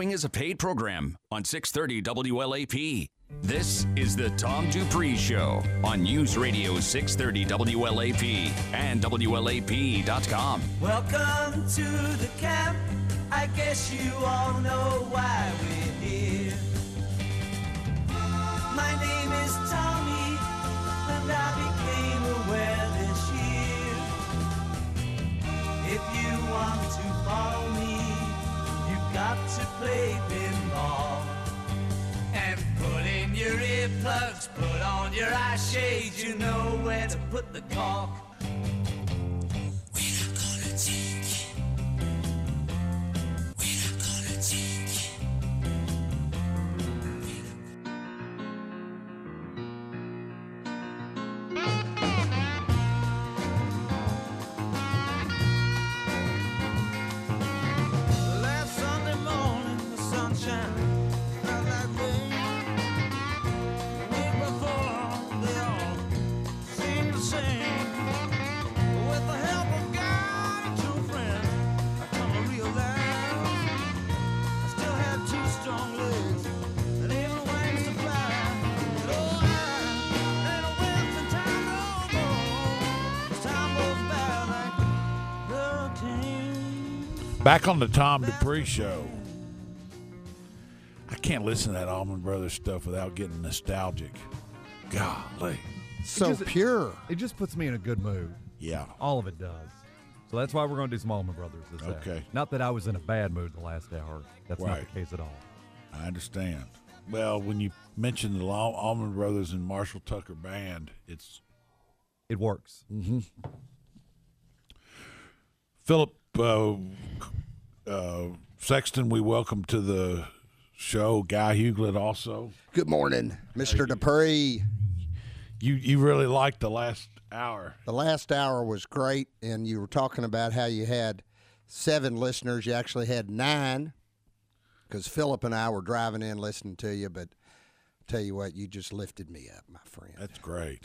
Is a paid program on 630 WLAP. This is the Tom Dupree Show on News Radio 630 WLAP and WLAP.com. Welcome to the camp. I guess you all know why we're here. My name is Tommy, and I became aware this year. If you want to follow me, got to play pinball and put in your earplugs, put on your eye shades, you know where to put the cork. We're not gonna take it. We're not gonna take it. Back on the Tom Dupree Show. I can't listen to that Allman Brothers stuff without getting nostalgic. Golly. So it just, pure. It just puts me in a good mood. Yeah. All of it does. So that's why we're going to do some Allman Brothers this hour. Okay. Not that I was in a bad mood the last hour. That's right. Not the case at all. I understand. Well, when you mention the Allman Brothers and Marshall Tucker Band, it works. Mm-hmm. Philip Sexton, we welcome to the show. Guy Huglet also. Good morning, Mr. Dupree. You really liked the last hour. The last hour was great, and you were talking about how you had 7 listeners. You actually had 9 because Philip and I were driving in listening to you, but I'll tell you what, you just lifted me up, my friend. That's great.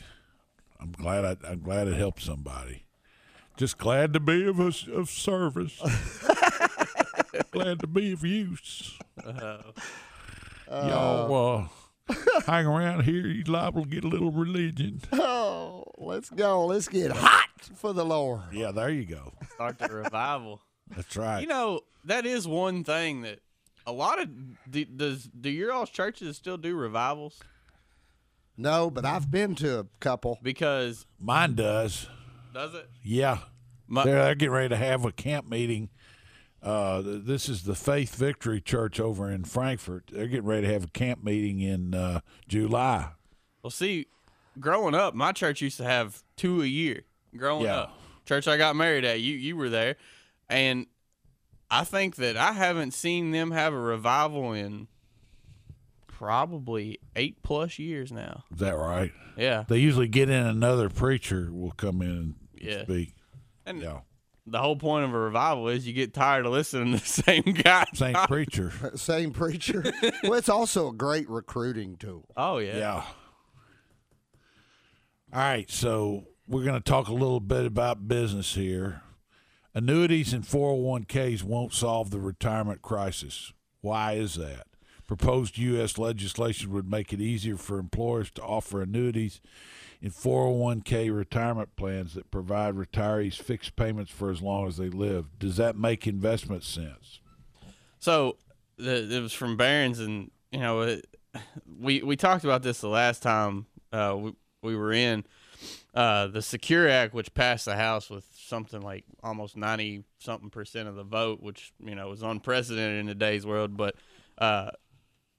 I'm glad it helped somebody. Just glad to be of service. Glad to be of use. Y'all hang around here, you liable to get a little religion. Oh, let's go. Let's get hot for the Lord. Yeah, there you go. Start the revival. That's right. You know, that is one thing that a lot of – do your all's churches still do revivals? No, but I've been to a couple. Because – mine does. Does it? Yeah. They're getting ready to have a camp meeting. This is the Faith Victory Church over in Frankfurt. They're getting ready to have a camp meeting in July. Well, see, growing up, my church used to have 2 a year. Growing up. Church I got married at, you were there. And I think that I haven't seen them have a revival in probably 8+ years now. Is that right? Yeah. They usually get in another preacher will come in and speak. And the whole point of a revival is you get tired of listening to the same guy. Same preacher. Same preacher. Well, it's also a great recruiting tool. Oh, yeah. Yeah. All right, so we're going to talk a little bit about business here. Annuities and 401ks won't solve the retirement crisis. Why is that? Proposed U.S. legislation would make it easier for employers to offer annuities in 401k retirement plans that provide retirees fixed payments for as long as they live. Does that make investment sense? So it was from Barron's, and you know we talked about this the last time we were in the Secure Act, which passed the House with something like almost 90-something% of the vote, which you know was unprecedented in today's world, but.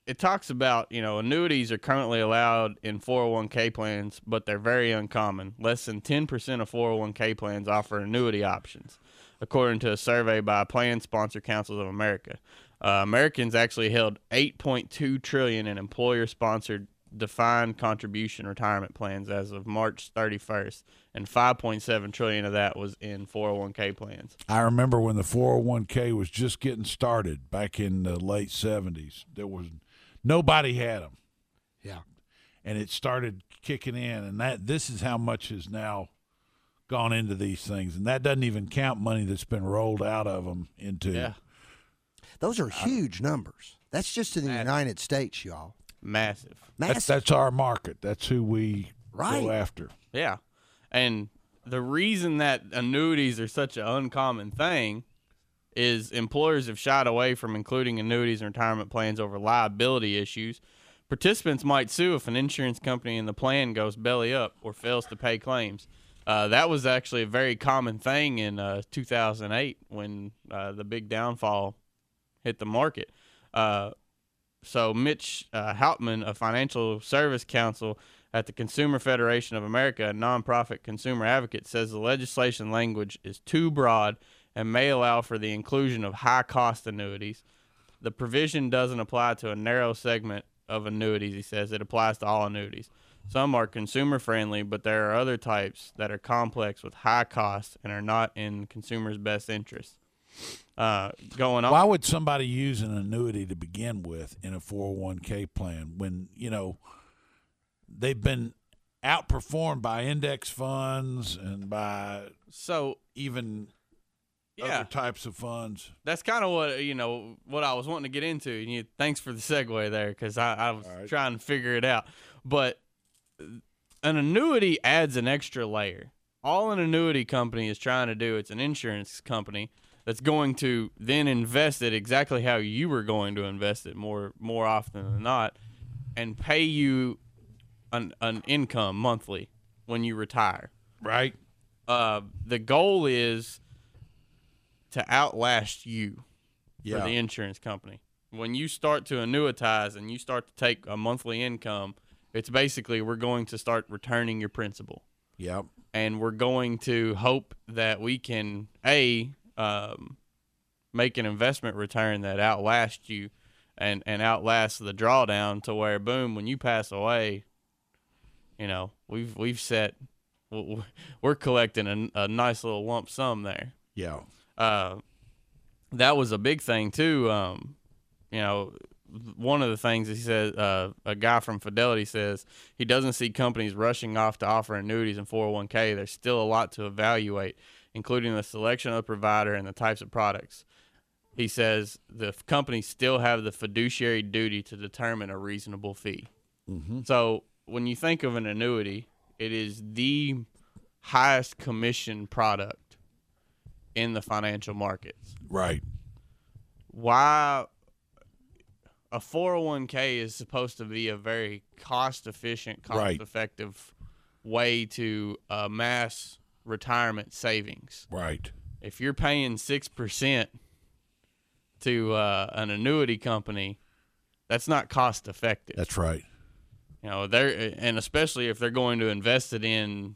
It talks about, you know, annuities are currently allowed in 401k plans, but they're very uncommon. Less than 10% of 401k plans offer annuity options, according to a survey by Plan Sponsor Councils of America. Americans actually held $8.2 trillion in employer-sponsored defined contribution retirement plans as of March 31st, and $5.7 trillion of that was in 401k plans. I remember when the 401k was just getting started back in the late 70s. There was nobody had them. Yeah. And it started kicking in, and this is how much has now gone into these things, and that doesn't even count money that's been rolled out of them into. Yeah. Those are huge numbers. That's just in the United States, y'all. Massive. That's our market. That's who we go after. Yeah. And the reason that annuities are such an uncommon thing is employers have shied away from including annuities and retirement plans over liability issues. Participants might sue if an insurance company in the plan goes belly up or fails to pay claims. That was actually a very common thing in 2008 when the big downfall hit the market. So Mitch Hauptman, a financial service counsel at the Consumer Federation of America, a nonprofit consumer advocate, says the legislation language is too broad and may allow for the inclusion of high-cost annuities. The provision doesn't apply to a narrow segment of annuities, he says. It applies to all annuities. Some are consumer-friendly, but there are other types that are complex with high costs and are not in consumers' best interest. Why would somebody use an annuity to begin with in a 401k plan when, you know, they've been outperformed by index funds and by other types of funds? That's kind of what I was wanting to get into. And thanks for the segue there, because I was trying to figure it out. But an annuity adds an extra layer. All an annuity company is trying to do, it's an insurance company that's going to then invest it exactly how you were going to invest it more often than not, and pay you an income monthly when you retire. Right. The goal is to outlast you for the insurance company. When you start to annuitize and you start to take a monthly income, it's basically we're going to start returning your principal. Yep. And we're going to hope that we can, make an investment return that outlasts you and outlasts the drawdown to where, boom, when you pass away, you know, we're collecting a nice little lump sum there. Yeah. That was a big thing too. One of the things he says, a guy from Fidelity says he doesn't see companies rushing off to offer annuities in 401k. There's still a lot to evaluate, including the selection of the provider and the types of products. He says the companies still have the fiduciary duty to determine a reasonable fee. Mm-hmm. So when you think of an annuity, it is the highest commission product in the financial markets. Right. Why a 401k is supposed to be a very cost-efficient, cost-effective way to amass retirement savings. Right. If you're paying 6% to an annuity company, that's not cost effective. That's right. And especially if they're going to invest it in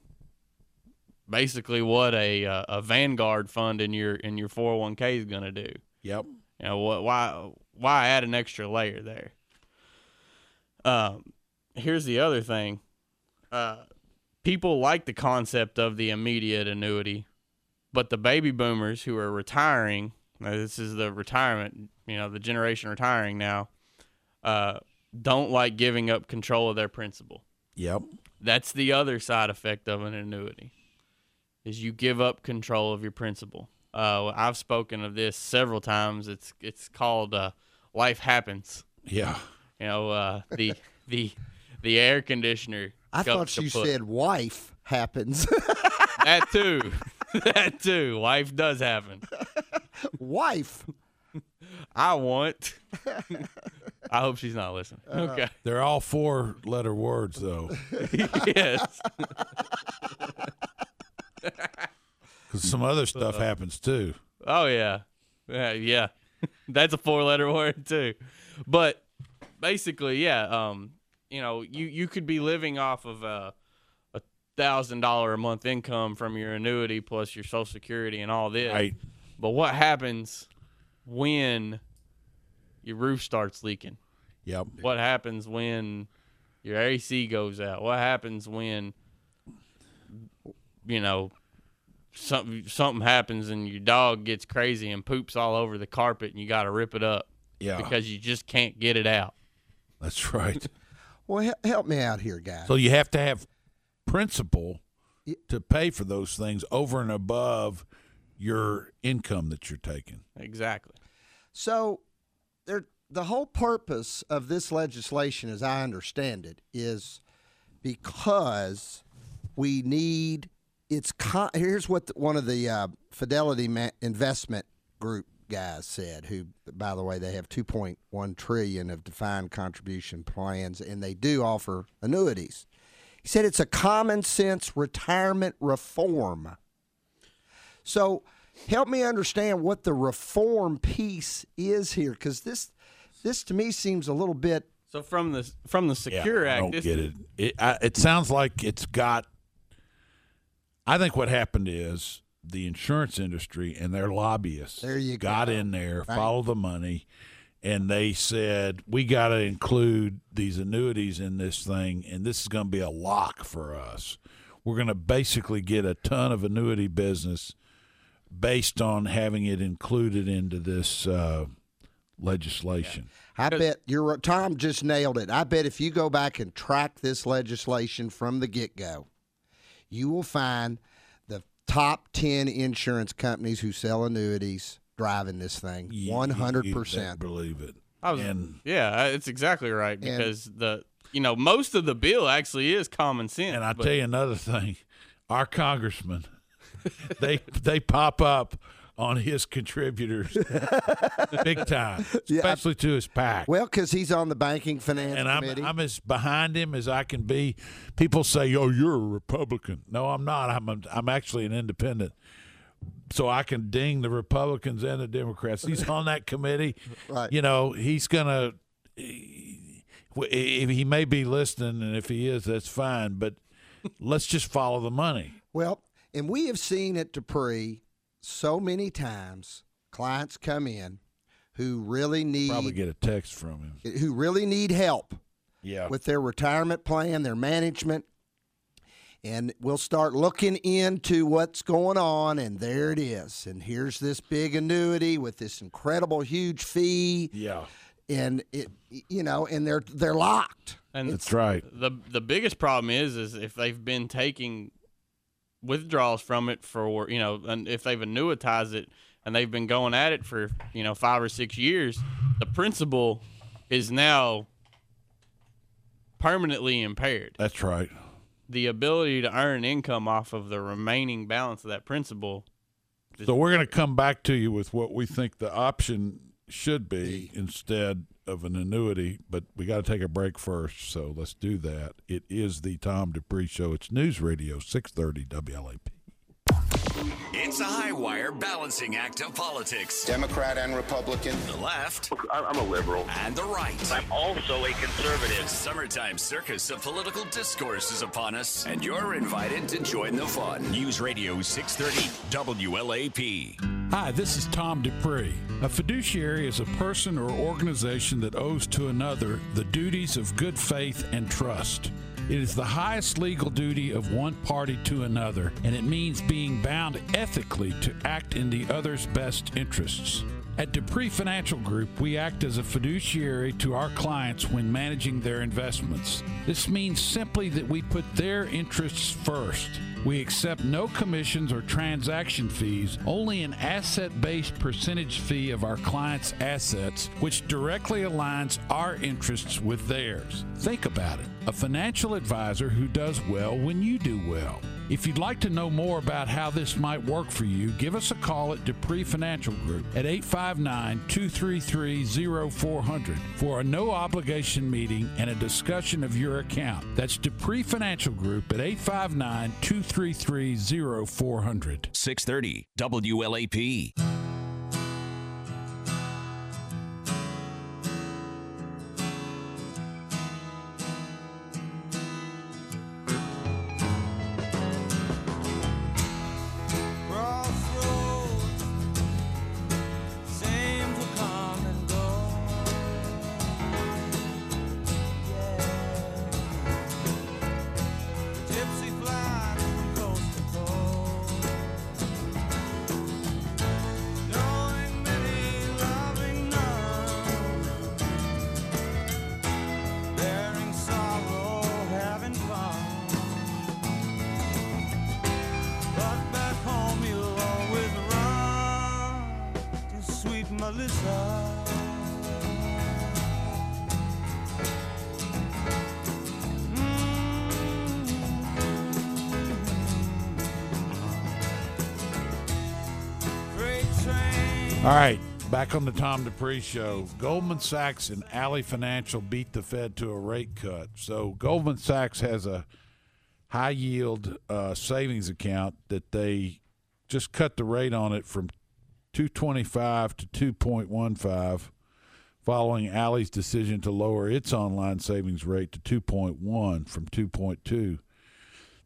basically what a Vanguard fund in your 401k is going to do. Yep. Why add an extra layer there? Here's the other thing. People like the concept of the immediate annuity, but the baby boomers who are retiring, this is the retirement, the generation retiring now, don't like giving up control of their principal. Yep. That's the other side effect of an annuity, is you give up control of your principal. I've spoken of this several times. It's called life happens. Yeah. The air conditioner. I thought you said wife happens. That too. That too. Wife does happen. Wife. I hope she's not listening. Okay. They're all four-letter words, though. Yes. Because some other stuff happens, too. Oh, yeah. Yeah. That's a four-letter word, too. But basically, you could be living off of a $1,000 a month income from your annuity plus your Social Security and all this. Right. But what happens when your roof starts leaking? Yep. What happens when your AC goes out? What happens when something happens and your dog gets crazy and poops all over the carpet and you got to rip it up? Yeah. Because you just can't get it out. That's right. Well, help me out here, guys. So you have to have principal to pay for those things over and above your income that you're taking. Exactly. So The whole purpose of this legislation, as I understand it, is because we need here's what one of the Fidelity investment group guys said, who, by the way, they have $2.1 trillion of defined contribution plans, and they do offer annuities. He said it's a common sense retirement reform. So help me understand what the reform piece is here, because this to me seems a little bit. So from the Secure Act, I don't get it. It sounds like it's got. I think what happened is the insurance industry and their lobbyists got in there, right, followed the money, and they said, we got to include these annuities in this thing, and this is going to be a lock for us. We're going to basically get a ton of annuity business based on having it included into this legislation. Yeah. I bet Tom just nailed it. I bet if you go back and track this legislation from the get-go, you will find the top 10 insurance companies who sell annuities driving this thing, 100%. Believe it. It's exactly right, because most of the bill actually is common sense. And I'll tell you another thing, our congressman, they pop up on his contributors big time, especially to his PAC. Well, because he's on the banking finance committee. I'm as behind him as I can be. People say, oh, you're a Republican. No, I'm not. I'm actually an independent. So I can ding the Republicans and the Democrats. He's on that committee. Right. He's going to – he may be listening, and if he is, that's fine. But let's just follow the money. Well, and we have seen at Dupree – so many times clients come in who really need help with their retirement plan, their management, and we'll start looking into what's going on, and there it is, and here's this big annuity with this incredible huge fee, and it and they're locked. And that's right. The biggest problem is if they've been taking withdrawals from it for and if they've annuitized it and they've been going at it for 5 or 6 years, the principal is now permanently impaired. That's right. The ability to earn income off of the remaining balance of that principal. So we're going to come back to you with what we think the option should be instead of an annuity, but we got to take a break first, so let's do that. It is the Tom Dupree Show. It's News Radio 630 WLAP. It's a high-wire balancing act of politics. Democrat and Republican. The left. Look, I'm a liberal. And the right. I'm also a conservative. The summertime circus of political discourse is upon us, and you're invited to join the fun. News Radio 630 WLAP. Hi, this is Tom Dupree. A fiduciary is a person or organization that owes to another the duties of good faith and trust. It is the highest legal duty of one party to another, and it means being bound ethically to act in the other's best interests. At Dupree Financial Group, we act as a fiduciary to our clients when managing their investments. This means simply that we put their interests first. We accept no commissions or transaction fees, only an asset-based percentage fee of our clients' assets, which directly aligns our interests with theirs. Think about it. A financial advisor who does well when you do well. If you'd like to know more about how this might work for you, give us a call at Dupree Financial Group at 859-233-0400 for a no-obligation meeting and a discussion of your account. That's Dupree Financial Group at 859-233-0400. 630 WLAP. All right, back on the Tom Dupree Show. Goldman Sachs and Ally Financial beat the Fed to a rate cut. So Goldman Sachs has a high-yield savings account that they just cut the rate on it from 2.25 to 2.15 following Ally's decision to lower its online savings rate to 2.1 from 2.2.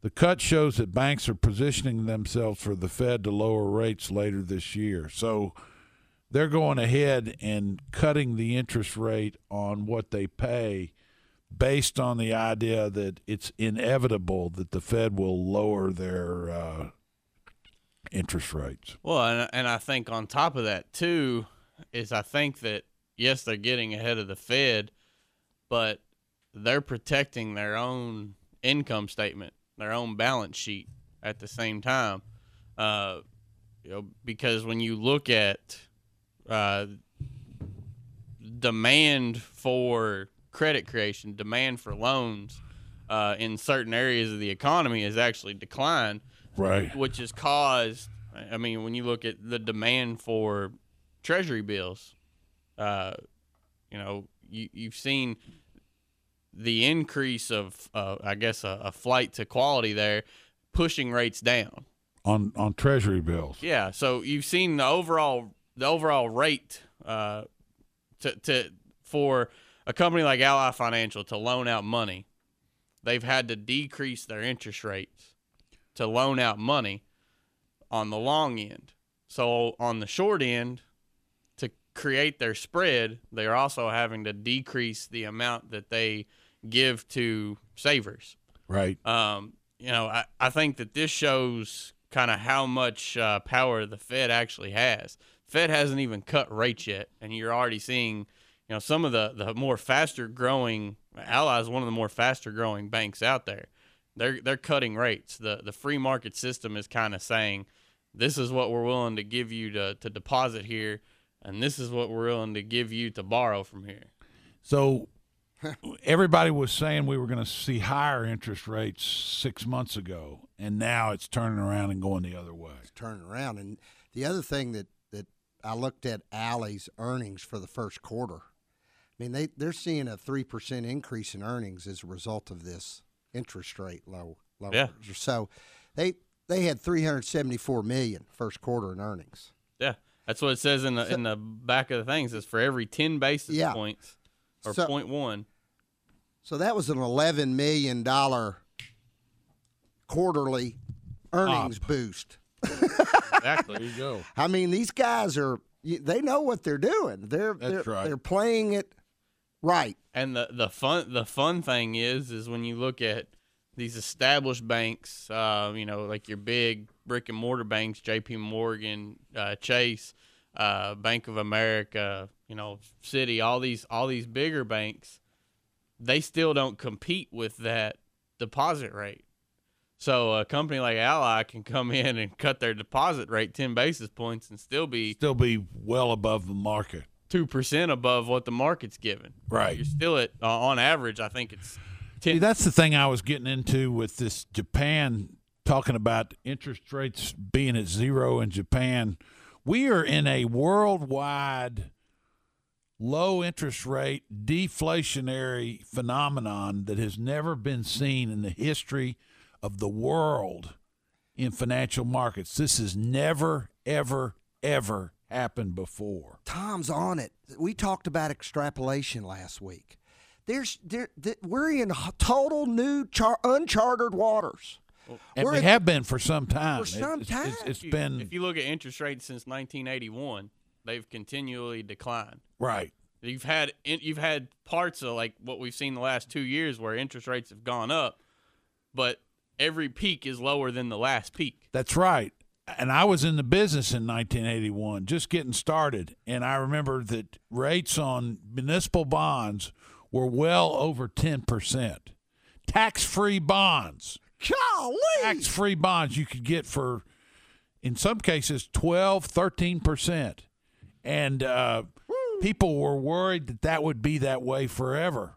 The cut shows that banks are positioning themselves for the Fed to lower rates later this year. So they're going ahead and cutting the interest rate on what they pay based on the idea that it's inevitable that the Fed will lower their interest rates. Well, and I think on top of that, too, is I think that, yes, they're getting ahead of the Fed, but they're protecting their own income statement, their own balance sheet at the same time. Because when you look at demand for credit creation, demand for loans in certain areas of the economy has actually declined, right? Which has caused, I mean, when you look at the demand for treasury bills, you've seen the increase of, a flight to quality there, pushing rates down on treasury bills. Yeah, so you've seen the overall rate for a company like Ally Financial to loan out money. They've had to decrease their interest rates to loan out money on the long end. So on the short end, to create their spread, they're also having to decrease the amount that they give to savers. Right. I think that this shows kind of how much power the Fed actually has. Fed hasn't even cut rates yet, and you're already seeing, some of the more faster growing, Ally is one of the more faster growing banks out there. They're cutting rates. The free market system is kind of saying, this is what we're willing to give you to deposit here, and this is what we're willing to give you to borrow from here. So everybody was saying we were going to see higher interest rates 6 months ago, and now it's turning around and going the other way. It's turning around, and the other thing that I looked at Ally's earnings for the first quarter. I mean, they're seeing a 3% increase in earnings as a result of this interest rate low. Yeah. So they had $374 million first quarter in earnings. Yeah, that's what it says in the back of the thing. It says for every 10 basis points. Or 0.1. So that was an $11 million quarterly earnings boost. Exactly. There you go. I mean, these guys they know what they're doing. They're playing it right. And the fun thing is when you look at these established banks, like your big brick and mortar banks, JP Morgan, Chase, Bank of America, Citi, all these bigger banks, they still don't compete with that deposit rate. So a company like Ally can come in and cut their deposit rate 10 basis points and still be well above the market, 2% above what the market's given. Right, you're still at on average. I think it's 10. See, that's the thing I was getting into with this Japan, talking about interest rates being at zero in Japan. We are in a worldwide low interest rate deflationary phenomenon that has never been seen in the history of the world in financial markets. This has never, ever, ever happened before. Tom's on it. We talked about extrapolation last week. We're in total new uncharted waters. And we have been for some time. If you look at interest rates since 1981, they've continually declined. Right. You've had parts of like what we've seen the last 2 years where interest rates have gone up, but every peak is lower than the last peak. That's right. And I was in the business in 1981, just getting started, and I remember that rates on municipal bonds were well over 10%. Tax-free bonds. Golly! Tax-free bonds you could get for, in some cases, 12%, 13%. And people were worried that would be that way forever.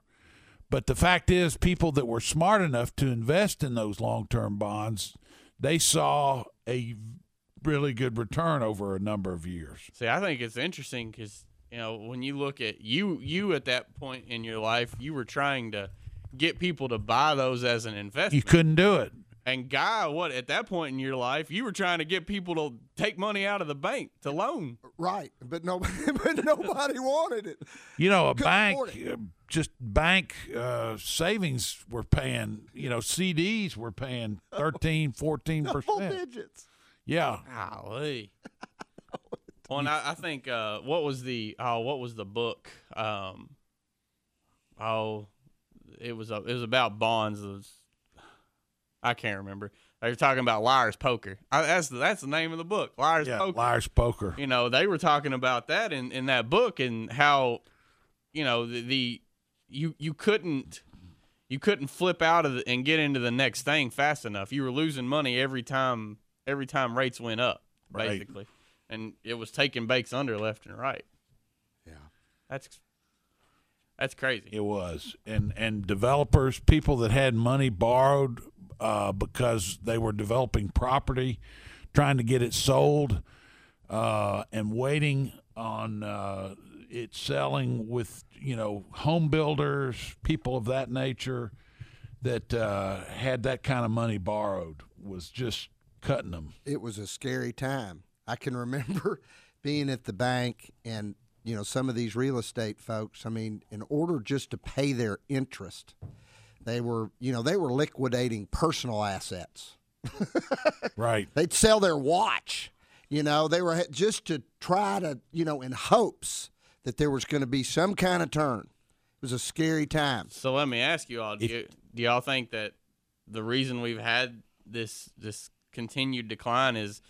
But the fact is, people that were smart enough to invest in those long-term bonds, they saw a really good return over a number of years. See, I think it's interesting because, you know, when you look at you at that point in your life, you were trying to get people to buy those as an investment. You couldn't do it. And Guy, what, at that point in your life, you were trying to get people to take money out of the bank to loan. Right, but nobody wanted it. You know, a bank, just bank savings were paying, you know, CDs were paying 13, 14%. Whole digits. Yeah. Golly. Well, and I think, what was the book? It was about bonds. I can't remember. They were talking about Liar's Poker. That's the name of the book, Liar's Poker. Liar's Poker. You know, they were talking about that in that book and how, you know, you couldn't flip out of and get into the next thing fast enough. You were losing money every time rates went up, basically, right. And it was taking Bakes under left and right. Yeah, that's crazy. It was, and developers, people that had money borrowed. Because they were developing property, trying to get it sold, and waiting on it selling with, you know, home builders, people of that nature that had that kind of money borrowed was just cutting them. It was a scary time. I can remember being at the bank and, you know, some of these real estate folks, I mean, in order just to pay their interest, They were liquidating personal assets. Right. They'd sell their watch. You know, they were just to try to, you know, in hopes that there was going to be some kind of turn. It was a scary time. So let me ask you all, do y'all think that the reason we've had this continued decline is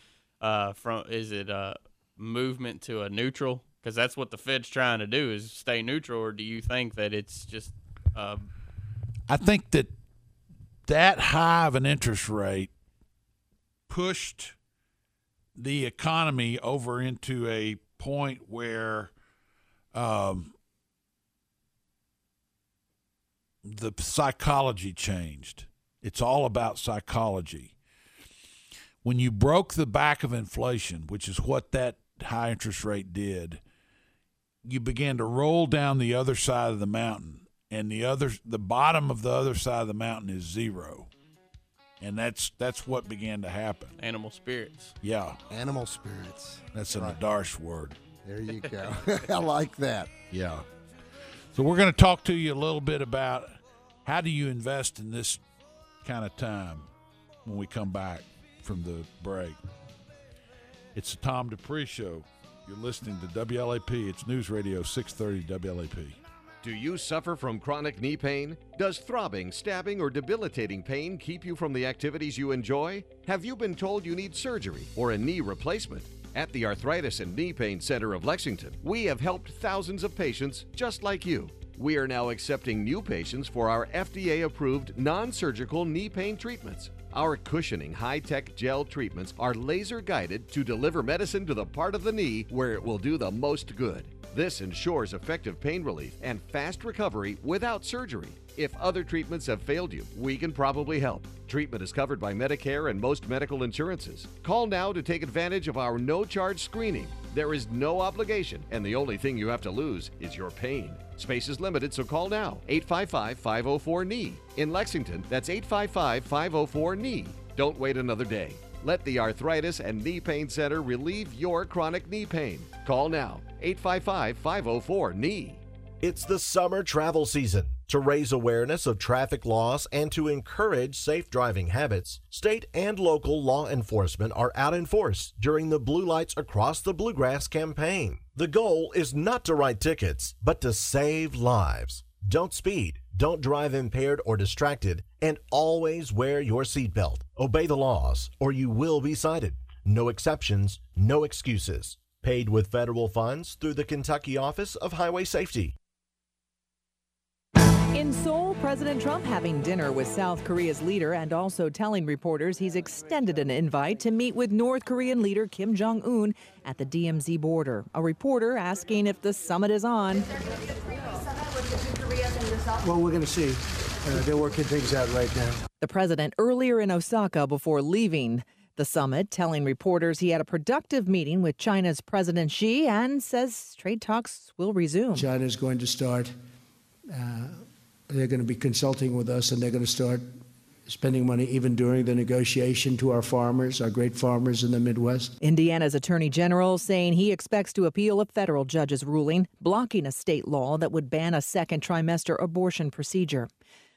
movement to a neutral? Because that's what the Fed's trying to do, is stay neutral, or do you think that it's just I think that high of an interest rate pushed the economy over into a point where the psychology changed. It's all about psychology. When you broke the back of inflation, which is what that high interest rate did, you began to roll down the other side of the mountain. And the bottom of the other side of the mountain is zero, and that's what began to happen. Animal spirits. Yeah. Animal spirits. That's an Adarsh word. There you go. I like that. Yeah. So we're going to talk to you a little bit about how do you invest in this kind of time when we come back from the break. It's the Tom Dupree Show. You're listening to WLAP. It's News Radio 630 WLAP. Do you suffer from chronic knee pain? Does throbbing, stabbing, or debilitating pain keep you from the activities you enjoy? Have you been told you need surgery or a knee replacement? At the Arthritis and Knee Pain Center of Lexington, we have helped thousands of patients just like you. We are now accepting new patients for our FDA-approved non-surgical knee pain treatments. Our cushioning high-tech gel treatments are laser-guided to deliver medicine to the part of the knee where it will do the most good. This ensures effective pain relief and fast recovery without surgery. If other treatments have failed you, we can probably help. Treatment is covered by Medicare and most medical insurances. Call now to take advantage of our no-charge screening. There is no obligation, and the only thing you have to lose is your pain. Space is limited, so call now. 855-504-KNEE. In Lexington, that's 855-504-KNEE. Don't wait another day. Let the Arthritis and Knee Pain Center relieve your chronic knee pain. Call now, 855-504-KNEE. It's the summer travel season. To raise awareness of traffic laws and to encourage safe driving habits, state and local law enforcement are out in force during the Blue Lights Across the Bluegrass campaign. The goal is not to write tickets, but to save lives. Don't speed, don't drive impaired or distracted, and always wear your seatbelt. Obey the laws, or you will be cited. No exceptions, no excuses. Paid with federal funds through the Kentucky Office of Highway Safety. In Seoul, President Trump having dinner with South Korea's leader and also telling reporters he's extended an invite to meet with North Korean leader Kim Jong-un at the DMZ border. A reporter asking if the summit is on. Is there going to be a summit with the two Koreas and yourself? Well, we're going to see. They're working things out right now. The president earlier in Osaka before leaving the summit, telling reporters he had a productive meeting with China's President Xi and says trade talks will resume. China's going to start, they're going to be consulting with us, and they're going to start spending money even during the negotiation to our farmers, our great farmers in the Midwest. Indiana's Attorney General saying he expects to appeal a federal judge's ruling blocking a state law that would ban a second trimester abortion procedure.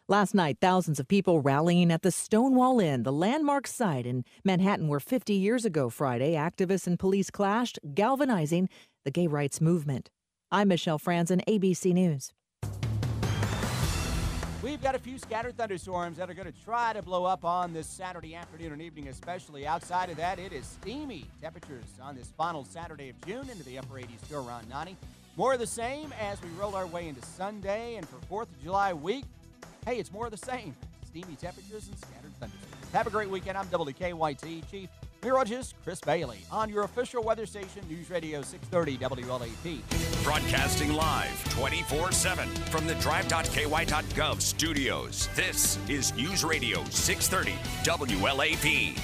Last night, thousands of people rallying at the Stonewall Inn, the landmark site in Manhattan where 50 years ago Friday, activists and police clashed, galvanizing the gay rights movement. I'm Michelle Franzen, ABC News. We've got a few scattered thunderstorms that are going to try to blow up on this Saturday afternoon and evening, especially. Outside of that, it is steamy temperatures on this final Saturday of June into the upper 80s to around 90. More of the same as we roll our way into Sunday, and for 4th of July week, hey, it's more of the same. Steamy temperatures and scattered thunderstorms. Have a great weekend. I'm WKYT Chief Meteorologist Chris Bailey on your official weather station, News Radio 630 WLAP. Broadcasting live 24/7 from the drive.ky.gov studios. This is News Radio 630 WLAP.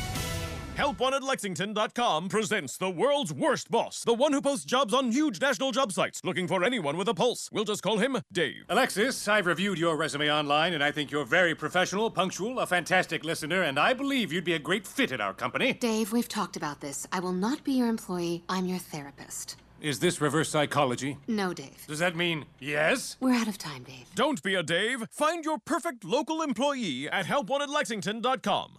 HelpWantedLexington.com presents the world's worst boss, the one who posts jobs on huge national job sites, looking for anyone with a pulse. We'll just call him Dave. Alexis, I've reviewed your resume online, and I think you're very professional, punctual, a fantastic listener, and I believe you'd be a great fit at our company. Dave, we've talked about this. I will not be your employee. I'm your therapist. Is this reverse psychology? No, Dave. Does that mean yes? We're out of time, Dave. Don't be a Dave. Find your perfect local employee at HelpWantedLexington.com.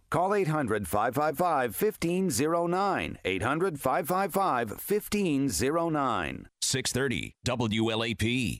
Call 800-555-1509. 800-555-1509. 630 WLAP.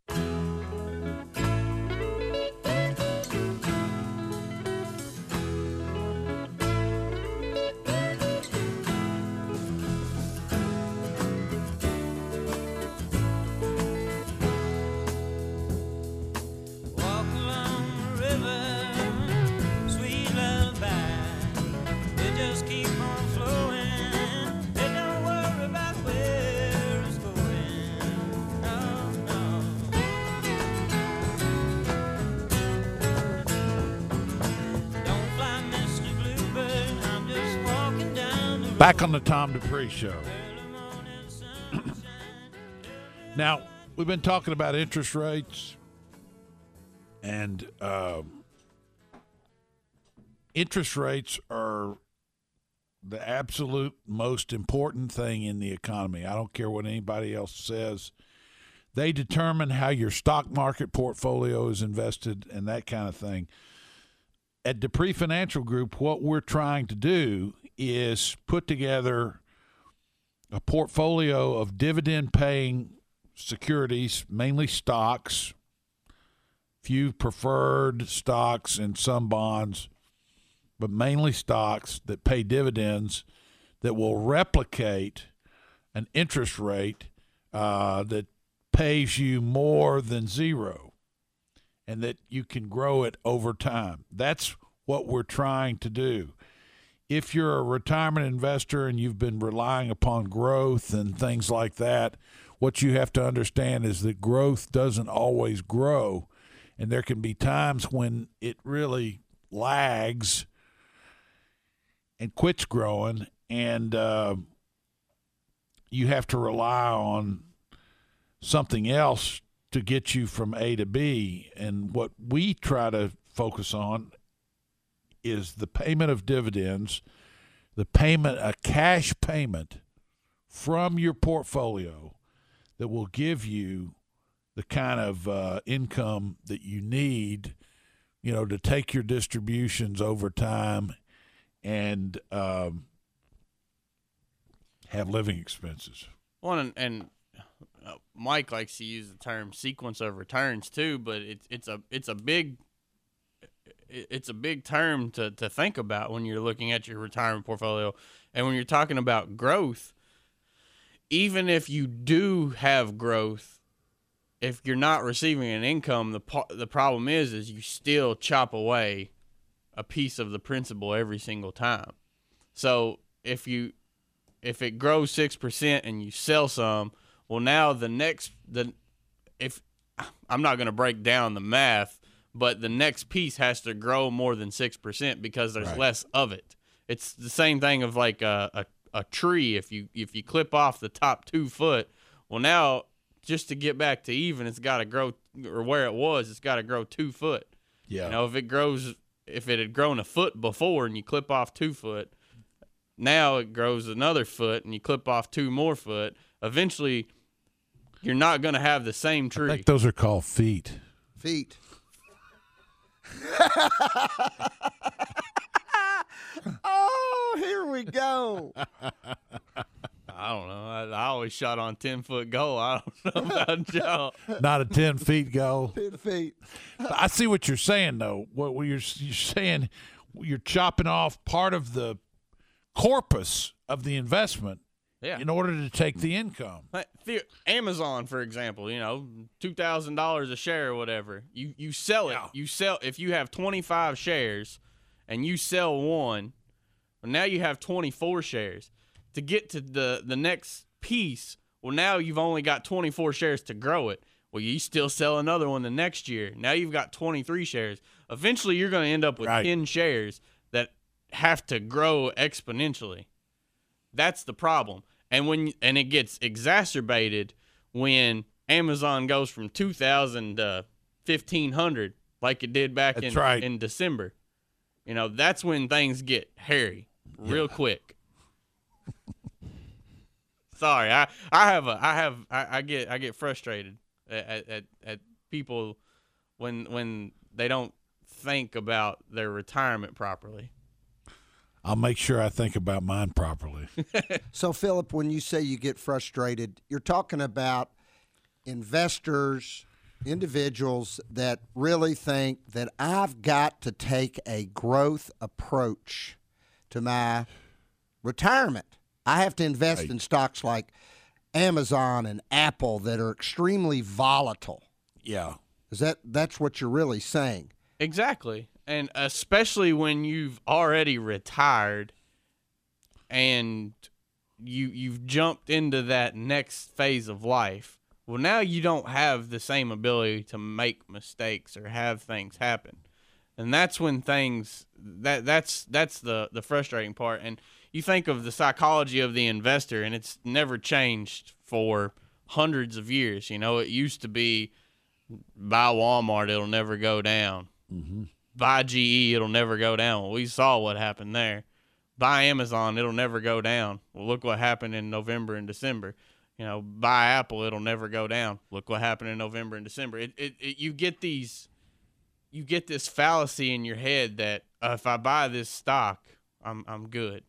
Back on the Tom Dupree Show. Now, we've been talking about interest rates, and interest rates are the absolute most important thing in the economy. I don't care what anybody else says. They determine how your stock market portfolio is invested and that kind of thing. At Dupree Financial Group, what we're trying to do is put together a portfolio of dividend-paying securities, mainly stocks, few preferred stocks and some bonds, but mainly stocks that pay dividends that will replicate an interest rate that pays you more than zero and that you can grow it over time. That's what we're trying to do. If you're a retirement investor and you've been relying upon growth and things like that, what you have to understand is that growth doesn't always grow, and there can be times when it really lags and quits growing, and you have to rely on something else to get you from A to B. And what we try to focus on is the payment of dividends, a cash payment from your portfolio that will give you the kind of income that you need, you know, to take your distributions over time and have living expenses. Well, and Mike likes to use the term sequence of returns too, but it's a big term to think about when you're looking at your retirement portfolio. And when you're talking about growth, even if you do have growth, if you're not receiving an income, the problem is you still chop away a piece of the principal every single time. So if it grows 6% and you sell some, well, now if I'm not going to break down the math, but the next piece has to grow more than 6% because there's less of it. It's the same thing of like a tree. If you clip off the top 2 foot, well, now just to get back to even, it's got to grow, or where it was, it's got to grow 2 foot. Yeah. You know, if it had grown a foot before and you clip off 2 foot, now it grows another foot and you clip off 2 more foot. Eventually, you're not going to have the same tree. I think those are called feet. Feet. Oh, here we go. I don't know. I always shot on 10-foot goal. I don't know about y'all. Not a 10-feet goal. 10 feet. I see what you're saying, though. What you're saying, you're chopping off part of the corpus of the investment in order to take the income. Amazon, for example, you know, $2,000 a share or whatever. You sell it. Yeah. You sell if you have 25 shares and you sell one, well, now you have 24 shares. To get to the next piece, well, now you've only got 24 shares to grow it. Well, you still sell another one the next year. Now you've got 23 shares. Eventually, you're going to end up with 10 shares that have to grow exponentially. That's the problem. And when it gets exacerbated when Amazon goes from 2,000 to 1,500 like it did back in December. You know, that's when things get hairy real quick. Sorry, I get frustrated at people when they don't think about their retirement properly. I'll make sure I think about mine properly. So, Philip, when you say you get frustrated, you're talking about investors, individuals that really think that I've got to take a growth approach to my retirement. I have to invest in stocks like Amazon and Apple that are extremely volatile. Yeah. Is that's what you're really saying? Exactly. And especially when you've already retired and you've jumped into that next phase of life, well, now you don't have the same ability to make mistakes or have things happen. And that's when things that's the frustrating part. And you think of the psychology of the investor, and it's never changed for hundreds of years. You know, it used to be buy Walmart, it'll never go down. Mm-hmm. Buy GE, it'll never go down. Well, we saw what happened there. Buy Amazon, it'll never go down. Well, look what happened in November and December. You know, buy Apple, it'll never go down. Look what happened in November and December. You get this fallacy in your head that if I buy this stock, I'm good.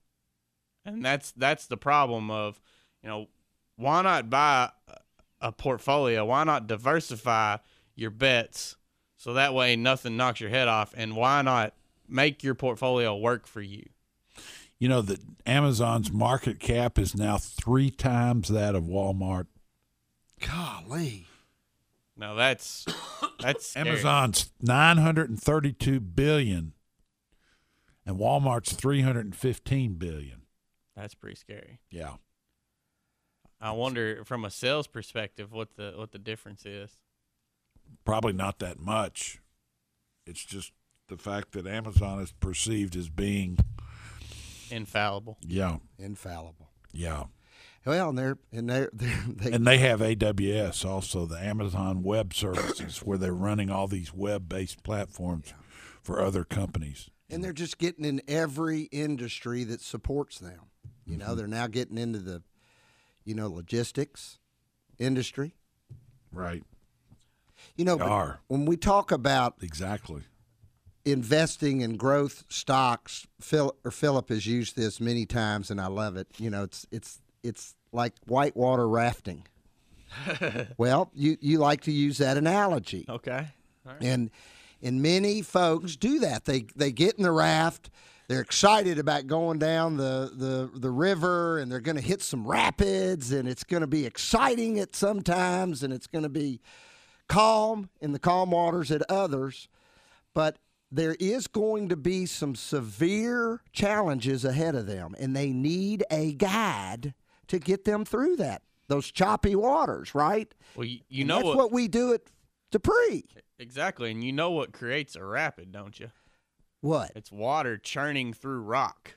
And that's the problem of, you know, why not buy a portfolio? Why not diversify your bets? So that way nothing knocks your head off, and why not make your portfolio work for you? You know that Amazon's market cap is now 3 times that of Walmart. Golly. Now that's scary. Amazon's $932 billion, and Walmart's $315 billion. That's pretty scary. Yeah. I wonder from a sales perspective what the difference is. Probably not that much. It's just the fact that Amazon is perceived as being infallible. Yeah. Infallible. Yeah. Well, and they have AWS also, the Amazon Web Services, where they're running all these web-based platforms for other companies. And they're just getting in every industry that supports them. You know, they're now getting into the, you know, logistics, industry. Right. You know, when we talk about investing in growth stocks, Philip has used this many times, and I love it. You know, it's like whitewater rafting. Well, you like to use that analogy. Okay. All right. And many folks do that. They get in the raft. They're excited about going down the river, and they're going to hit some rapids, and it's going to be exciting at some times, and it's going to be calm in the calm waters at others. But there is going to be some severe challenges ahead of them, and they need a guide to get them through those choppy waters, right? Well, you know that's what we do at Dupree. Exactly, and you know what creates a rapid, don't you? What? It's water churning through rock.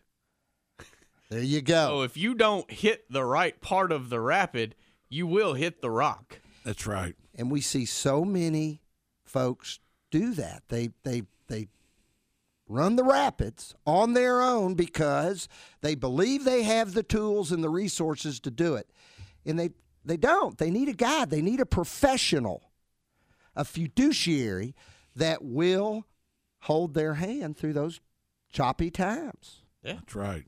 There you go. So if you don't hit the right part of the rapid, you will hit the rock. That's right. And we see so many folks do that. They run the rapids on their own because they believe they have the tools and the resources to do it. And they don't. They need a guide. They need a professional, a fiduciary that will hold their hand through those choppy times. Yeah, that's right.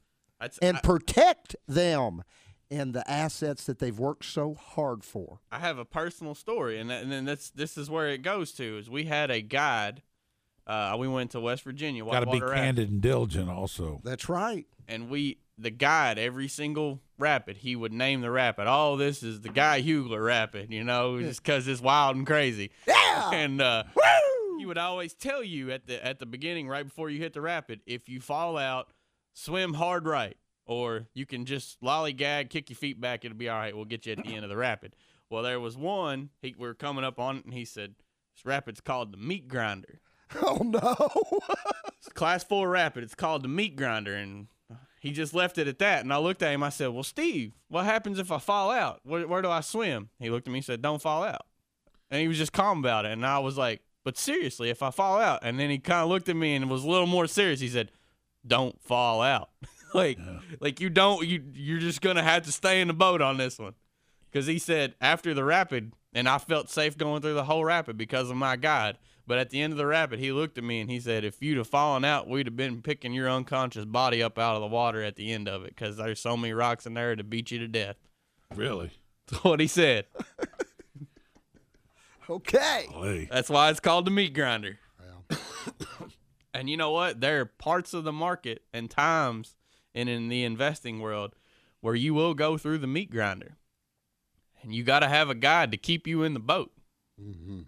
And protect them and the assets that they've worked so hard for. I have a personal story, and this is where it goes to, is we had a guide. We went to West Virginia. Got to be candid and diligent also. That's right. And the guide, every single rapid, he would name the rapid. Oh, this is the Guy Huglet rapid, you know, just because it's wild and crazy. Yeah! And he would always tell you at the beginning, right before you hit the rapid, if you fall out, swim hard right, or you can just lollygag, kick your feet back, it'll be all right, we'll get you at the end of the rapid. Well, there was one, we were coming up on it, and he said, this rapid's called the meat grinder. Oh, no. It's class 4 rapid, it's called the meat grinder, and he just left it at that, and I looked at him, I said, well, Steve, what happens if I fall out? Where do I swim? He looked at me and said, don't fall out. And he was just calm about it, and I was like, but seriously, if I fall out, and then he kind of looked at me and was a little more serious. He said, "Don't fall out." like you don't. You're just gonna have to stay in the boat on this one, because he said after the rapid, and I felt safe going through the whole rapid because of my guide. But at the end of the rapid, he looked at me and he said, "If you'd have fallen out, we'd have been picking your unconscious body up out of the water at the end of it, because there's so many rocks in there to beat you to death." Really? That's what he said. Okay. Golly. That's why it's called the meat grinder. Wow. And you know what? There are parts of the market and times and in the investing world where you will go through the meat grinder. And you got to have a guide to keep you in the boat. Mm-hmm.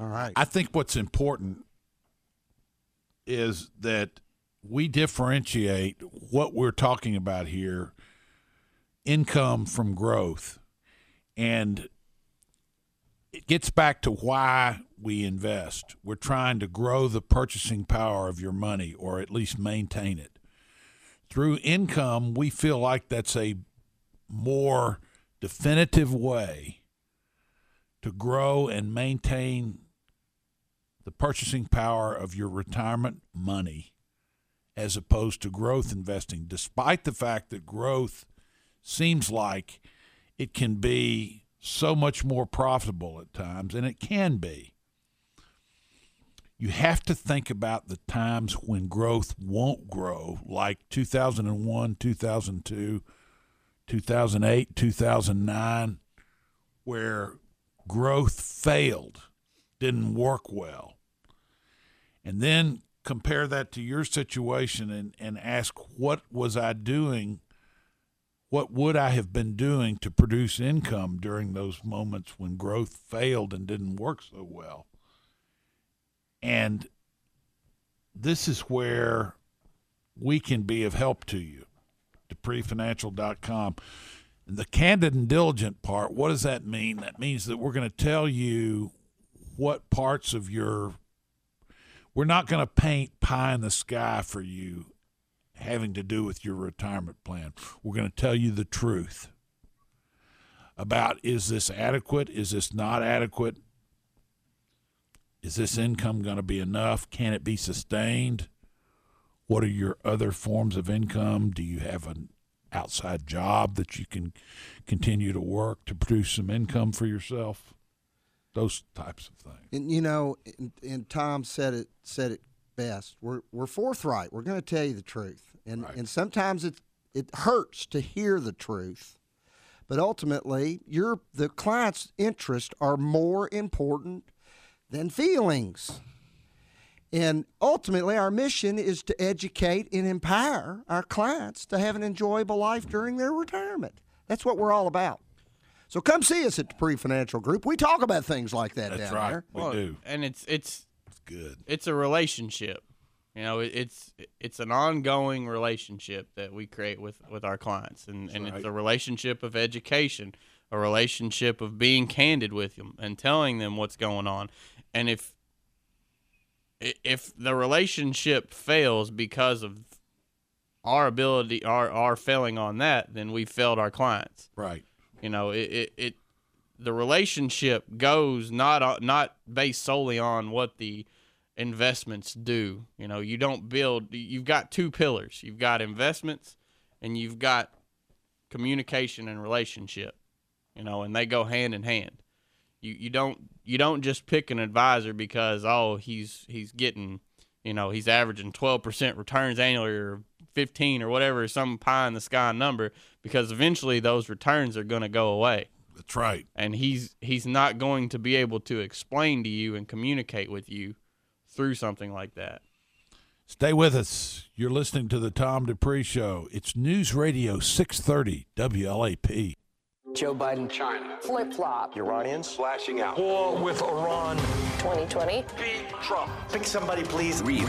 All right. I think what's important is that we differentiate what we're talking about here, income from growth, and it gets back to why we invest. We're trying to grow the purchasing power of your money, or at least maintain it. Through income, we feel like that's a more definitive way to grow and maintain the purchasing power of your retirement money, as opposed to growth investing, despite the fact that growth seems like it can be so much more profitable at times, and it can be. You have to think about the times when growth won't grow, like 2001, 2002, 2008, 2009, where growth failed, didn't work well. And then compare that to your situation and ask, what was I doing? What would I have been doing to produce income during those moments when growth failed and didn't work so well? And this is where we can be of help to you. DupreeFinancial.com. And the candid and diligent part, what does that mean? That means that we're going to tell you what parts of we're not going to paint pie in the sky for you having to do with your retirement plan. We're going to tell you the truth about, is this adequate? Is this not adequate? Is this income going to be enough? Can it be sustained? What are your other forms of income? Do you have a outside job that you can continue to work to produce some income for yourself, those types of things. And, you know, and Tom said it best. We're forthright. We're going to tell you the truth. And right. And sometimes it hurts to hear the truth. But ultimately, the client's interests are more important than feelings. And ultimately, our mission is to educate and empower our clients to have an enjoyable life during their retirement. That's what we're all about. So come see us at Dupree Financial Group. We talk about things like that. That's down right. there. We do. And it's good. It's a relationship. You know, it's an ongoing relationship that we create with our clients. And right. It's a relationship of education, a relationship of being candid with them and telling them what's going on. And if the relationship fails because of our ability, our failing on that, then we failed our clients. Right. You know, the relationship goes not based solely on what the investments do. You know, you don't build. You've got two pillars. You've got investments, and you've got communication and relationship. You know, and they go hand in hand. You don't just pick an advisor because he's getting, you know, he's averaging 12% returns annually or 15 or whatever, some pie in the sky number, because eventually those returns are going to go away. That's right. And he's not going to be able to explain to you and communicate with you through something like that. Stay with us. You're listening to the Tom Dupree Show. It's News Radio 630 WLAP. Joe Biden, China, flip-flop, Iranians slashing out, war with Iran, 2020, beat Trump, pick somebody please, real,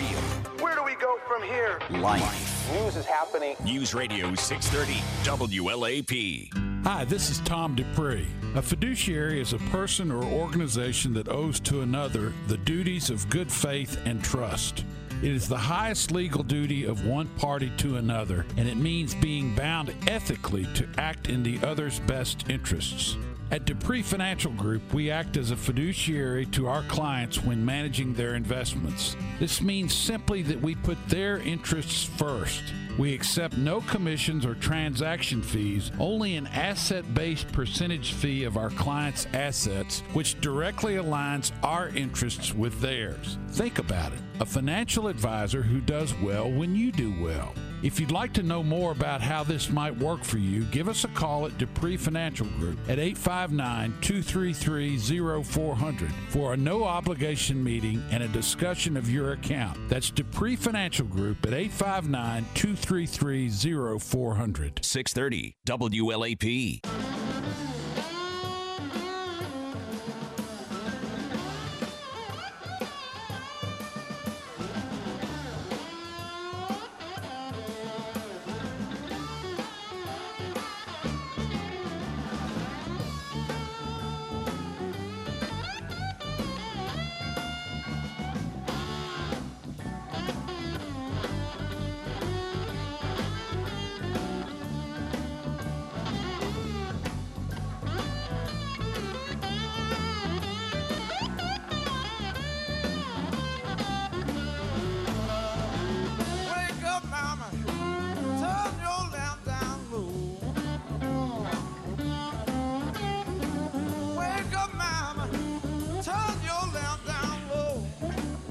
where do we go from here, life, news is happening, News Radio 630 WLAP. Hi, this is Tom Dupree. A fiduciary is a person or organization that owes to another the duties of good faith and trust. It is the highest legal duty of one party to another, and it means being bound ethically to act in the other's best interests. At Dupree Financial Group, we act as a fiduciary to our clients when managing their investments. This means simply that we put their interests first. We accept no commissions or transaction fees, only an asset-based percentage fee of our clients' assets, which directly aligns our interests with theirs. Think about it. A financial advisor who does well when you do well. If you'd like to know more about how this might work for you, give us a call at Dupree Financial Group at 859-233-0400 for a no-obligation meeting and a discussion of your account. That's Dupree Financial Group at 859-233-0400. 630 WLAP.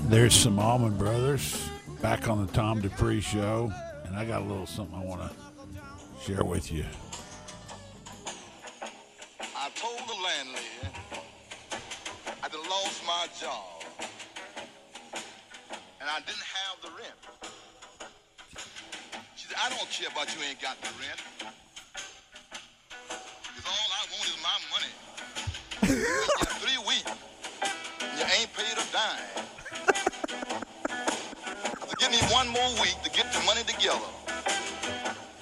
There's some Allman Brothers back on the Tom Dupree Show, and I got a little something I want to share with you. I told the landlady I'd lost my job, and I didn't have the rent. She said, I don't care about you ain't got the rent, because all I want is my money. It's 3 weeks, and you ain't paid a dime. Give me one more week to get the money together.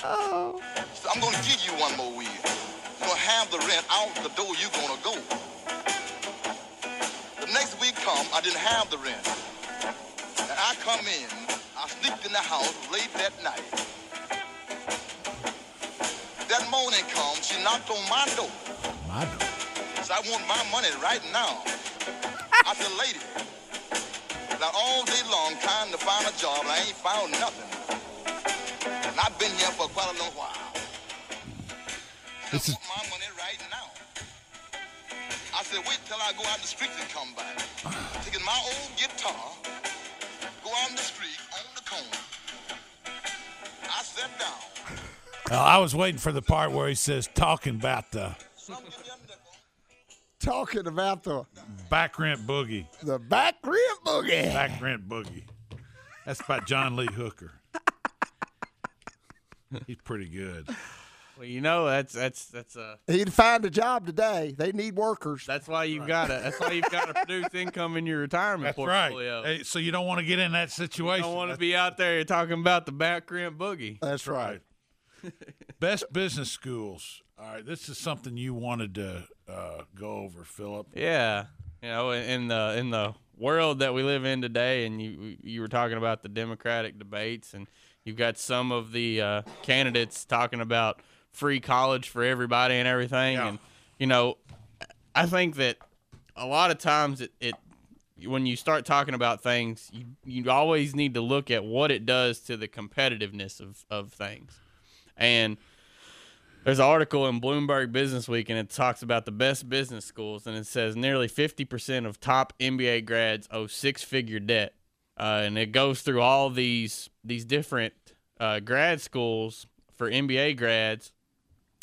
Oh. So I'm going to give you one more week. You're going to have the rent out the door you're going to go. The next week come, I didn't have the rent. And I come in, I sneaked in the house late that night. That morning comes, she knocked on my door. My door? So I want my money right now. I said, lady. Now, all day long, trying to find a job, and I ain't found nothing. And I've been here for quite a little while. This is my money right now. I said, wait till I go out the street and come back. Taking my old guitar, go out in the street on the corner. I sat down. Now, I was waiting for the part where he says talking about the back rent boogie. The back rent boogie. Back rent boogie. That's by John Lee Hooker. He's pretty good. Well, you know, that's he'd find a job today. They need workers. That's why you've got to produce income in your retirement portfolio. Right. Hey, so you don't want to get in that situation. You don't want to be out there talking about the back rent boogie. That's right. Best business schools. All right, this is something you wanted to go over, Philip. Yeah, you know, in the world that we live in today, and you were talking about the Democratic debates, and you've got some of the candidates talking about free college for everybody and everything. Yeah. And, you know, I think that a lot of times it when you start talking about things, you always need to look at what it does to the competitiveness of things. And there's an article in Bloomberg Business Week, and it talks about the best business schools, and it says nearly 50% of top MBA grads owe six-figure debt. And it goes through all these different grad schools for MBA grads,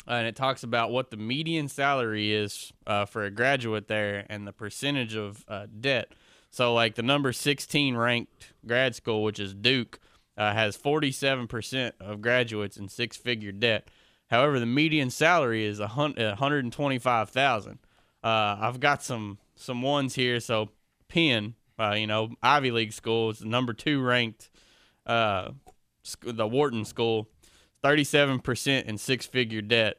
and it talks about what the median salary is for a graduate there and the percentage of debt. So, like, the number 16 ranked grad school, which is Duke, has 47% of graduates in six-figure debt. However, the median salary is $125,000. I've got some ones here. So Penn, Ivy League school, is the number 2 ranked, the Wharton school, 37% in six-figure debt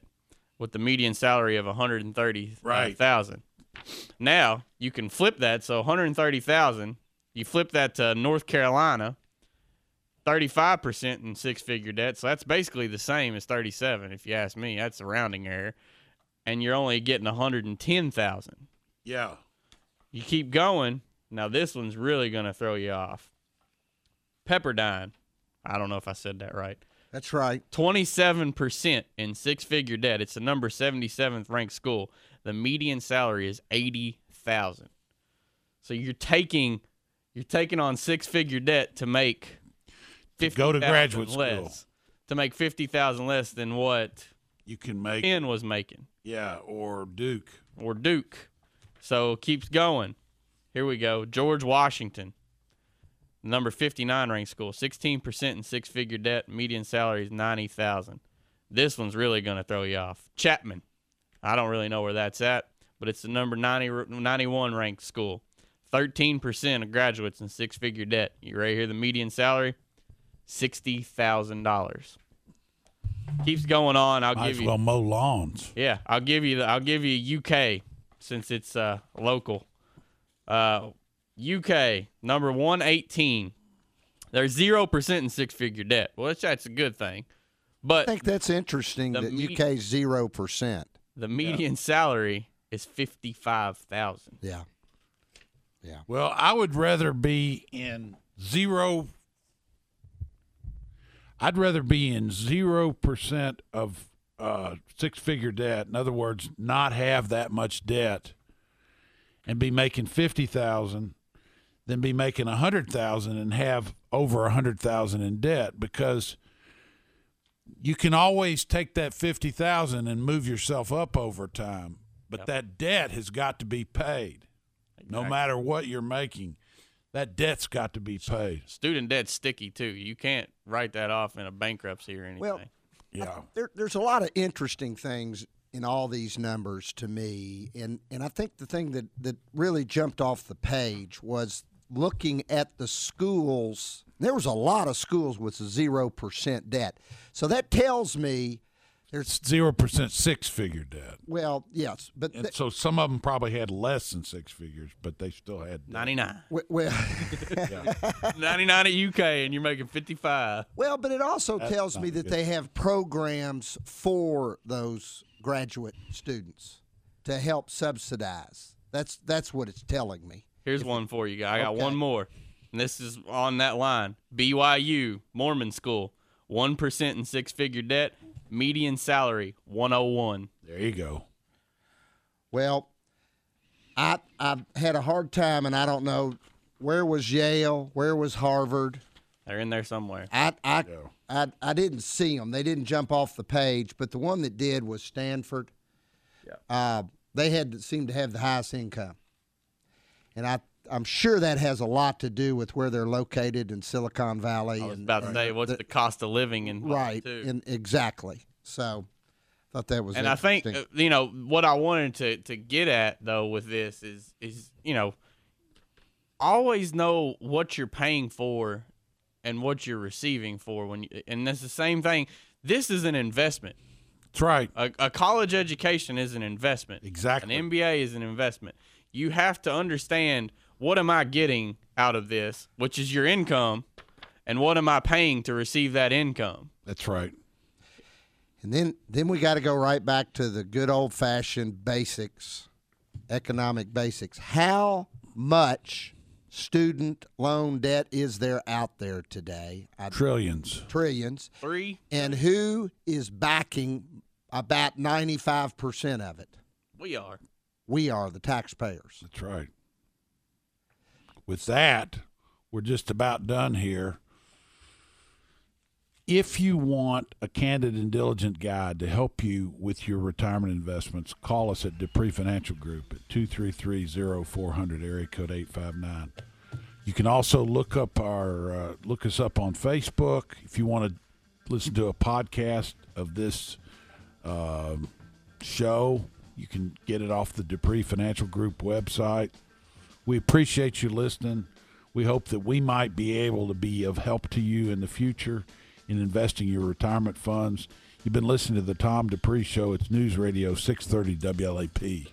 with the median salary of $130,000. Right. Now, you can flip that. So $130,000, you flip that to North Carolina, 35% in six-figure debt, so that's basically the same as 37. If you ask me, that's a rounding error, and you're only getting $110,000. Yeah. You keep going. Now this one's really going to throw you off. Pepperdine. I don't know if I said that right. That's right. 27% in six-figure debt. It's the number 77th ranked school. The median salary is $80,000. So you're taking on six-figure debt to make. Go to graduate school to make $50,000 less than what you can make. Penn was making. Yeah, or Duke. So it keeps going. Here we go. George Washington, number 59 ranked school, 16% in six-figure debt. Median salary is $90,000. This one's really going to throw you off. Chapman. I don't really know where that's at, but it's the number 91 ranked school. 13% of graduates in six-figure debt. You right here, the median salary. $60,000. Keeps going on. I'll give you. Might as well mow lawns. Yeah, I'll give you UK since it's local. UK number 118. They're 0% in six-figure debt. Well, that's a good thing. But I think that's interesting that UK's 0%. The median salary is $55,000. Yeah. Yeah. Well, I would rather be in 0% of six-figure debt. In other words, not have that much debt and be making $50,000, then be making $100,000 and have over $100,000 in debt, because you can always take that $50,000 and move yourself up over time, but that debt has got to be paid. Exactly. No matter what you're making. That debt's got to be paid. Student debt's sticky, too. You can't write that off in a bankruptcy or anything. Well, yeah. There's a lot of interesting things in all these numbers to me, and I think the thing that really jumped off the page was looking at the schools. There was a lot of schools with 0% debt. So that tells me there's 0% six-figure debt. Well, yes, but and so some of them probably had less than six figures, but they still had debt. 99. Well, 99 at UK, and you're making 55. Well, but it also tells me that they have programs for those graduate students to help subsidize. That's what it's telling me. Here's one for you, guy. I got one more, and this is on that line. BYU Mormon School. 1% in six-figure debt, median salary, 101. There you go. Well, I've had a hard time, and I don't know where was Yale, where was Harvard. They're in there somewhere. I didn't see them. They didn't jump off the page, but the one that did was Stanford. Yeah. They seemed to have the highest income. And I'm sure that has a lot to do with where they're located in Silicon Valley. I was about to say, what's the cost of living in right, and exactly. So I thought that was and interesting. I think, you know, what I wanted to get at, though, with this is, you know, always know what you're paying for and what you're receiving for. And that's the same thing. This is an investment. That's right. A college education is an investment. Exactly. An MBA is an investment. You have to understand, what am I getting out of this, which is your income, and what am I paying to receive that income? That's right. And then we got to go right back to the good old-fashioned basics, economic basics. How much student loan debt is there out there today? Trillions. Trillions. Three. And who is backing about 95% of it? We are. We are the taxpayers. That's right. With that, we're just about done here. If you want a candid and diligent guide to help you with your retirement investments, call us at Dupree Financial Group at 233-0400, area code 859. You can also look us up on Facebook. If you want to listen to a podcast of this show, you can get it off the Dupree Financial Group website. We appreciate you listening. We hope that we might be able to be of help to you in the future in investing your retirement funds. You've been listening to the Tom Dupree Show. It's News Radio 630 WLAP.